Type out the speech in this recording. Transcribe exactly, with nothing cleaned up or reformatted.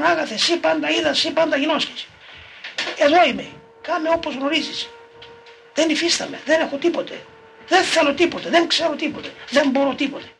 Πανάγαθε, εσύ πάντα είδα, εσύ πάντα γινώσκες. Εδώ είμαι. Κάμε όπως γνωρίζεις. Δεν υφίσταμαι, δεν έχω τίποτε. Δεν θέλω τίποτε, δεν ξέρω τίποτε, δεν μπορώ τίποτε.